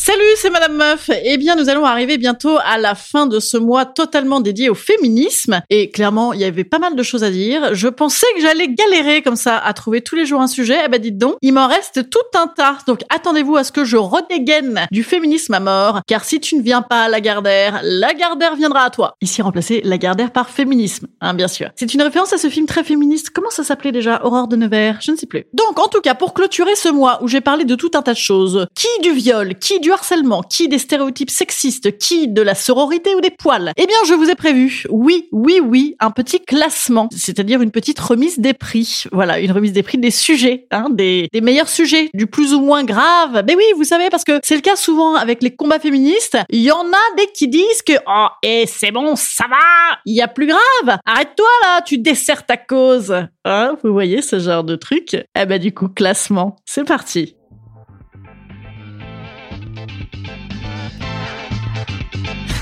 Salut, c'est Madame Meuf. Eh bien, nous allons arriver bientôt à la fin de ce mois totalement dédié au féminisme. Et clairement, il y avait pas mal de choses à dire. Je pensais que j'allais galérer comme ça à trouver tous les jours un sujet. Eh ben, dites donc, il m'en reste tout un tas. Donc, attendez-vous à ce que je redégaine du féminisme à mort. Car si tu ne viens pas à Lagardère, Lagardère viendra à toi. Ici, remplacer Lagardère par féminisme, hein, bien sûr. C'est une référence à ce film très féministe. Comment ça s'appelait déjà ? Aurore de Nevers ? Je ne sais plus. Donc, en tout cas, pour clôturer ce mois où j'ai parlé de tout un tas de choses, qui du viol, qui du harcèlement, qui des stéréotypes sexistes, qui de la sororité ou des poils. Eh bien, je vous ai prévu, oui, un petit classement, c'est-à-dire une petite remise des prix. Voilà, une remise des prix des sujets, hein, des meilleurs sujets, du plus ou moins grave. Mais oui, vous savez, parce que c'est le cas souvent avec les combats féministes, il y en a des qui disent que « Oh, et c'est bon, ça va, il y a plus grave, arrête-toi là, tu desserres ta cause. » Hein, vous voyez ce genre de truc ? Eh ben du coup, classement, c'est parti.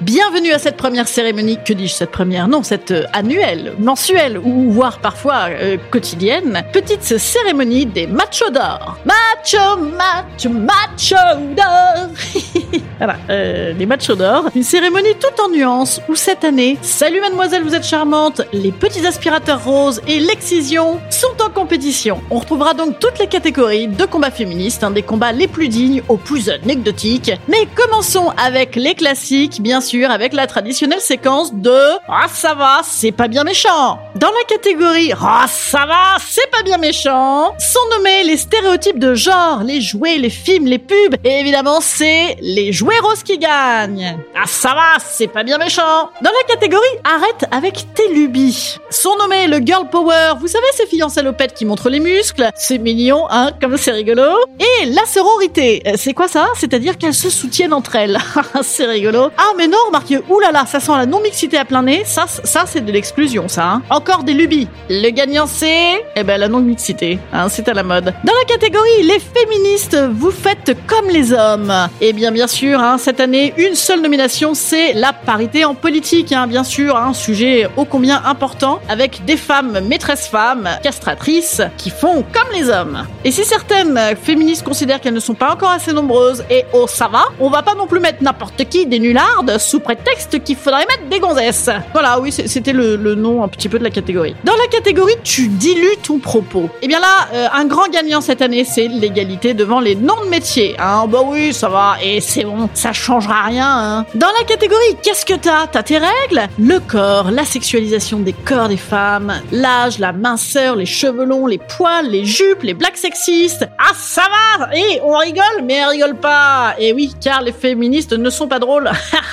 Bienvenue à cette première cérémonie, que dis-je, cette première ? Non, cette annuelle, mensuelle ou voire parfois quotidienne, petite cérémonie des machos d'or. Macho d'or. Voilà, les machos d'or, une cérémonie toute en nuances où cette année, salut mademoiselle, vous êtes charmante, les petits aspirateurs roses et l'excision sont en compétition. On retrouvera donc toutes les catégories de combats féministes, hein, des combats les plus dignes aux plus anecdotiques. Mais commençons avec les classiques, bien sûr. Avec la traditionnelle séquence de « Ah, ça va, c'est pas bien méchant ». Dans la catégorie « Ah, ça va, c'est pas bien méchant » sont nommés les stéréotypes de genre, les jouets, les films, les pubs, et évidemment, c'est les jouets roses qui gagnent. « Ah, ça va, c'est pas bien méchant ». Dans la catégorie « Arrête avec tes lubies » sont nommés le girl power, vous savez, ces filles en salopette qui montrent les muscles, c'est mignon, hein, comme c'est rigolo, et la sororité, c'est quoi ça ? C'est-à-dire qu'elles se soutiennent entre elles, c'est rigolo. Ah, mais non, remarquez, oulala, ça sent la non-mixité à plein nez, ça c'est de l'exclusion, ça. Hein. Encore des lubies. Le gagnant c'est, eh ben la non-mixité, hein, c'est à la mode. Dans la catégorie les féministes, vous faites comme les hommes. Eh bien sûr, hein, cette année, une seule nomination, c'est la parité en politique, hein, bien sûr, un sujet ô combien important, avec des femmes maîtresses-femmes, castratrices, qui font comme les hommes. Et si certaines féministes considèrent qu'elles ne sont pas encore assez nombreuses, et oh ça va, on va pas non plus mettre n'importe qui, des nullardes, sous prétexte qu'il faudrait mettre des gonzesses. Voilà, oui, c'était le nom un petit peu de la catégorie. Dans la catégorie « Tu dilues ton propos ». Eh bien là, un grand gagnant cette année, c'est l'égalité devant les noms de métiers. Hein, bah oui, ça va, et c'est bon, ça changera rien. Hein. Dans la catégorie « Qu'est-ce que t'as ? T'as tes règles ?» Le corps, la sexualisation des corps des femmes, l'âge, la minceur, les cheveux longs, les poils, les jupes, les blagues sexistes. Ah, ça va ! Et on rigole, mais elle rigole pas. Et oui, car les féministes ne sont pas drôles.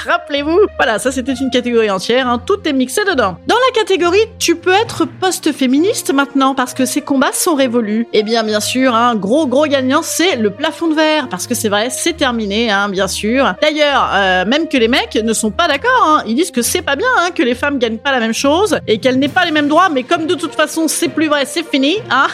Rappelez-vous, voilà, ça c'était une catégorie entière, hein, tout est mixé dedans. Dans la catégorie, tu peux être post-féministe maintenant parce que ces combats sont révolus. Et bien sûr, un hein, gros gagnant, c'est le plafond de verre, parce que c'est vrai, c'est terminé, hein, bien sûr. D'ailleurs, même que les mecs ne sont pas d'accord, hein, ils disent que c'est pas bien, hein, que les femmes gagnent pas la même chose et qu'elles n'aient pas les mêmes droits, mais comme de toute façon c'est plus vrai, c'est fini, hein.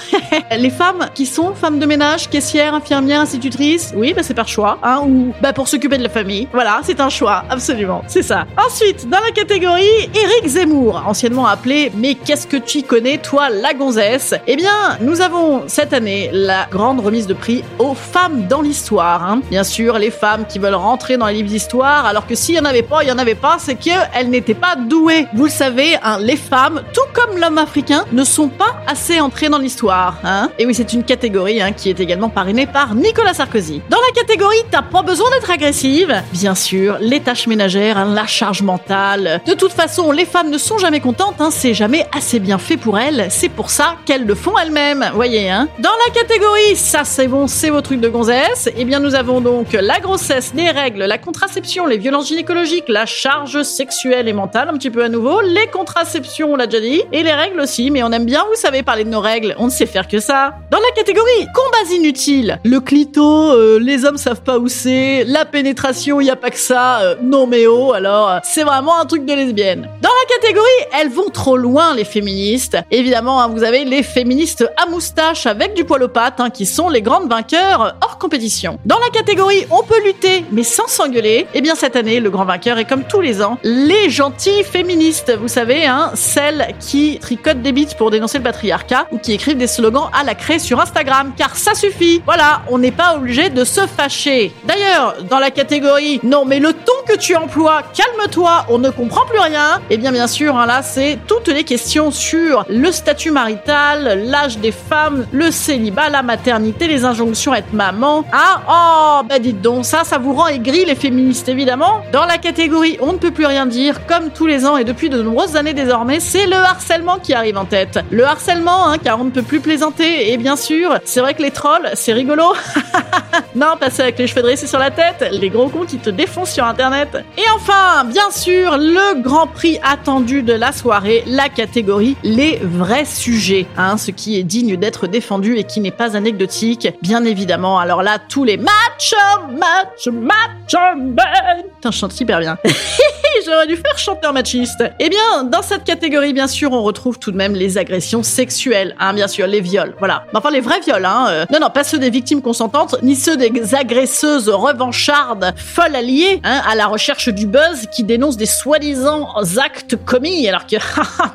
Les femmes qui sont femmes de ménage, caissières, infirmières, institutrices, oui, bah c'est par choix, hein, ou bah pour s'occuper de la famille, voilà, c'est un choix, absolument. Absolument, c'est ça. Ensuite, dans la catégorie, Éric Zemmour, anciennement appelé rubrique « Qu'est-ce que tu y connais, toi, la gonzesse ?» Eh bien, nous avons cette année la grande remise de prix aux femmes dans l'histoire. Hein. Bien sûr, les femmes qui veulent rentrer dans les livres d'histoire, alors que s'il n'y en avait pas, il n'y en avait pas, c'est qu'elles n'étaient pas douées. Vous le savez, hein, les femmes, tout comme l'homme africain, ne sont pas assez entrées dans l'histoire. Hein. Et oui, c'est une catégorie qui est également parrainée par Nicolas Sarkozy. Dans la catégorie « T'as pas besoin d'être agressive », bien sûr, les tâches ménagères, la charge mentale. De toute façon, les femmes ne sont jamais contentes, c'est jamais assez bien fait pour elles, c'est pour ça qu'elles le font elles-mêmes, voyez. Dans la catégorie, ça c'est bon, c'est vos trucs de gonzesse, eh bien nous avons donc la grossesse, les règles, la contraception, les violences gynécologiques, la charge sexuelle et mentale, un petit peu à nouveau, les contraceptions, on l'a déjà dit, et les règles aussi, mais on aime bien, vous savez, parler de nos règles, on ne sait faire que ça. Dans la catégorie, combats inutiles, le clito, les hommes savent pas où c'est, la pénétration, il n'y a pas que ça, non mais oh, alors, c'est vraiment un truc de lesbienne. Dans la catégorie, elles vont trop loin les féministes. Évidemment, vous avez les féministes à moustache avec du poil aux pattes qui sont les grandes vainqueurs hors compétition. Dans la catégorie on peut lutter mais sans s'engueuler, eh bien cette année le grand vainqueur est comme tous les ans les gentilles féministes, vous savez, celles qui tricotent des bites pour dénoncer le patriarcat ou qui écrivent des slogans à la craie sur Instagram, car ça suffit. Voilà, on n'est pas obligé de se fâcher. D'ailleurs, dans la catégorie non mais le ton que tu emploies, calme-toi, on ne comprend plus rien, eh bien sûr, là c'est toutes les questions sur le statut marital, l'âge des femmes, le célibat, la maternité, les injonctions à être maman. Ah, oh, bah dites donc, ça vous rend aigri les féministes, évidemment. Dans la catégorie on ne peut plus rien dire, comme tous les ans et depuis de nombreuses années désormais, c'est le harcèlement qui arrive en tête. Le harcèlement, car on ne peut plus plaisanter, et bien sûr, c'est vrai que les trolls, c'est rigolo. Non, passer avec les cheveux dressés sur la tête, les gros cons qui te défoncent sur internet. Et enfin, bien sûr, le grand prix attendu de la soirée, la catégorie les vrais sujets, ce qui est digne d'être défendu et qui n'est pas anecdotique, bien évidemment. Alors là, tous les matchs, putain, je chante hyper bien. J'aurais dû faire chanteur machiste. Eh bien, dans cette catégorie, bien sûr, on retrouve tout de même les agressions sexuelles, bien sûr, les viols, voilà. Enfin, les vrais viols, Non, pas ceux des victimes consentantes, ni ceux des agresseuses revanchardes, folles alliées, à la recherche du buzz qui dénonce des soi-disant actes commis, alors que,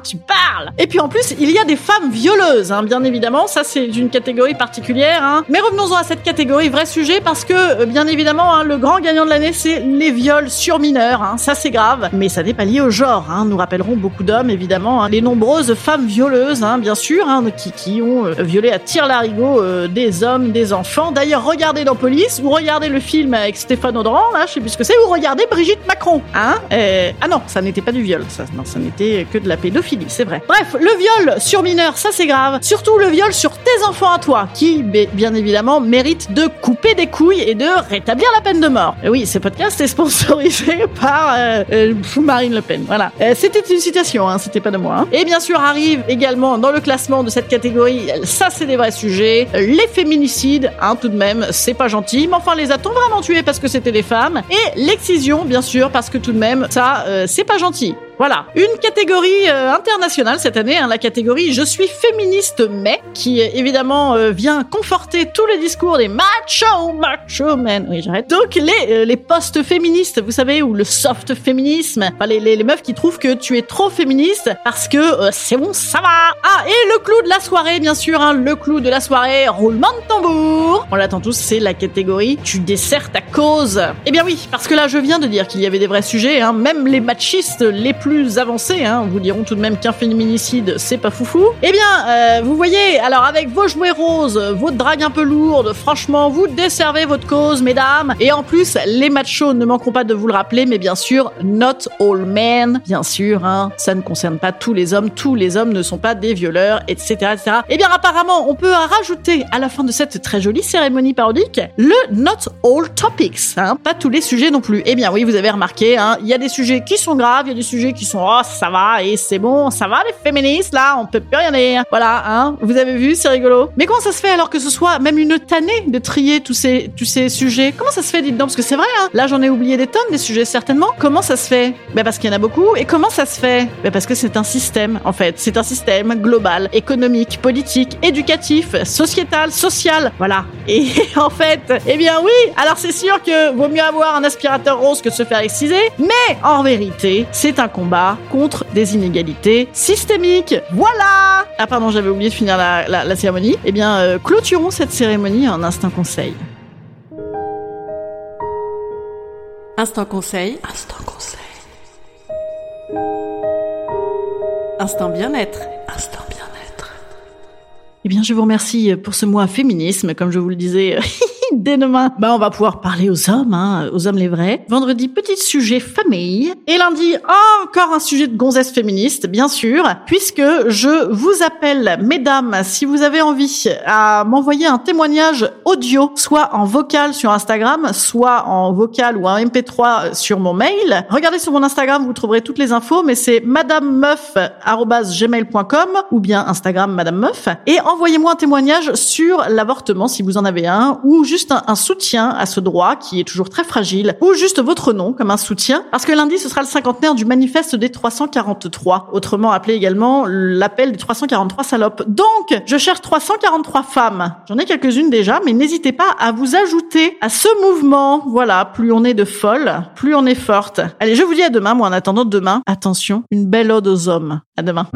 tu parles. Et puis en plus, il y a des femmes violeuses, bien évidemment, ça c'est une catégorie particulière, Mais revenons-en à cette catégorie, vrai sujet, parce que, bien évidemment, le grand gagnant de l'année, c'est les viols sur mineurs, ça c'est grave. Mais ça n'est pas lié au genre, nous rappellerons beaucoup d'hommes évidemment, les nombreuses femmes violeuses, bien sûr, qui ont violé à tire-larigot des hommes, des enfants. D'ailleurs, regardez dans Police, ou regardez le film avec Stéphane Audran, là, je sais plus ce que c'est, ou regardez Brigitte Macron, Ah non, ça n'était pas du viol, ça n'était que de la pédophilie, c'est vrai. Bref, le viol sur mineur, ça c'est grave, surtout le viol sur tes enfants à toi, qui, bien évidemment, mérite de couper des couilles et de rétablir la peine de mort. Et oui, ce podcast est sponsorisé par... Marine Le Pen, voilà. C'était une citation, c'était pas de moi. Et bien sûr, arrive également dans le classement de cette catégorie, ça c'est des vrais sujets, les féminicides, tout de même, c'est pas gentil, mais enfin, les a-t-on vraiment tués parce que c'était des femmes? Et l'excision, bien sûr, parce que tout de même, ça, c'est pas gentil. Voilà, une catégorie internationale cette année, la catégorie « Je suis féministe mais », qui évidemment vient conforter tous les discours des macho men. Oui, j'arrête. Donc les postes féministes, vous savez, ou le soft féminisme, enfin les meufs qui trouvent que tu es trop féministe parce que c'est bon, ça va. Ah, et le clou de la soirée, bien sûr, le clou de la soirée, roulement de tambour. On l'attend tous, c'est la catégorie « Tu desserres ta cause ». Eh bien oui, parce que là, je viens de dire qu'il y avait des vrais sujets, même les machistes, les plus avancés, vous diront tout de même qu'un féminicide, c'est pas foufou. Eh bien, vous voyez, alors avec vos jouets roses, vos dragues un peu lourdes, franchement, vous desservez votre cause, mesdames. Et en plus, les machos ne manqueront pas de vous le rappeler, mais bien sûr, not all men, bien sûr, ça ne concerne pas tous les hommes ne sont pas des violeurs, etc., etc. Eh bien, apparemment, on peut rajouter à la fin de cette très jolie cérémonie parodique, le not all topics, pas tous les sujets non plus. Eh bien oui, vous avez remarqué, il y a des sujets qui sont graves, il y a des sujets qui sont oh ça va et c'est bon, ça va les féministes là, on peut plus rien dire, voilà, vous avez vu, c'est rigolo. Mais comment ça se fait alors que ce soit même une tannée de trier tous ces sujets, comment ça se fait, dites-donc, parce que c'est vrai, là j'en ai oublié des tonnes des sujets certainement. Comment ça se fait? Parce qu'il y en a beaucoup. Et comment ça se fait? Parce que c'est un système en fait, c'est un système global, économique, politique, éducatif, sociétal, social, voilà. Et en fait, eh bien oui, alors c'est sûr que vaut mieux avoir un aspirateur rose que de se faire exciser, mais en vérité c'est un combat combat contre des inégalités systémiques. Voilà! Ah pardon, j'avais oublié de finir la cérémonie. Eh bien, clôturons cette cérémonie en instant conseil. Instant conseil. Instant conseil. Instant bien-être. Instant bien-être. Eh bien, je vous remercie pour ce mois féminisme, comme je vous le disais... Dès demain, on va pouvoir parler aux hommes les vrais. Vendredi, petit sujet famille. Et lundi, encore un sujet de gonzesse féministe, bien sûr, puisque je vous appelle, mesdames, si vous avez envie, à m'envoyer un témoignage audio, soit en vocal sur Instagram, soit en vocal ou en MP3 sur mon mail. Regardez sur mon Instagram, vous trouverez toutes les infos, mais c'est madamemeuf@gmail.com ou bien Instagram Madame Meuf. Et envoyez-moi un témoignage sur l'avortement, si vous en avez un, ou juste un soutien à ce droit qui est toujours très fragile, ou juste votre nom comme un soutien, parce que lundi ce sera le 50aire du manifeste des 343, autrement appelé également l'appel des 343 salopes. Donc je cherche 343 femmes, j'en ai quelques-unes déjà, mais n'hésitez pas à vous ajouter à ce mouvement. Voilà, plus on est de folles, plus on est forte. Allez, je vous dis à demain. Moi, en attendant demain, attention, une belle ode aux hommes. À demain.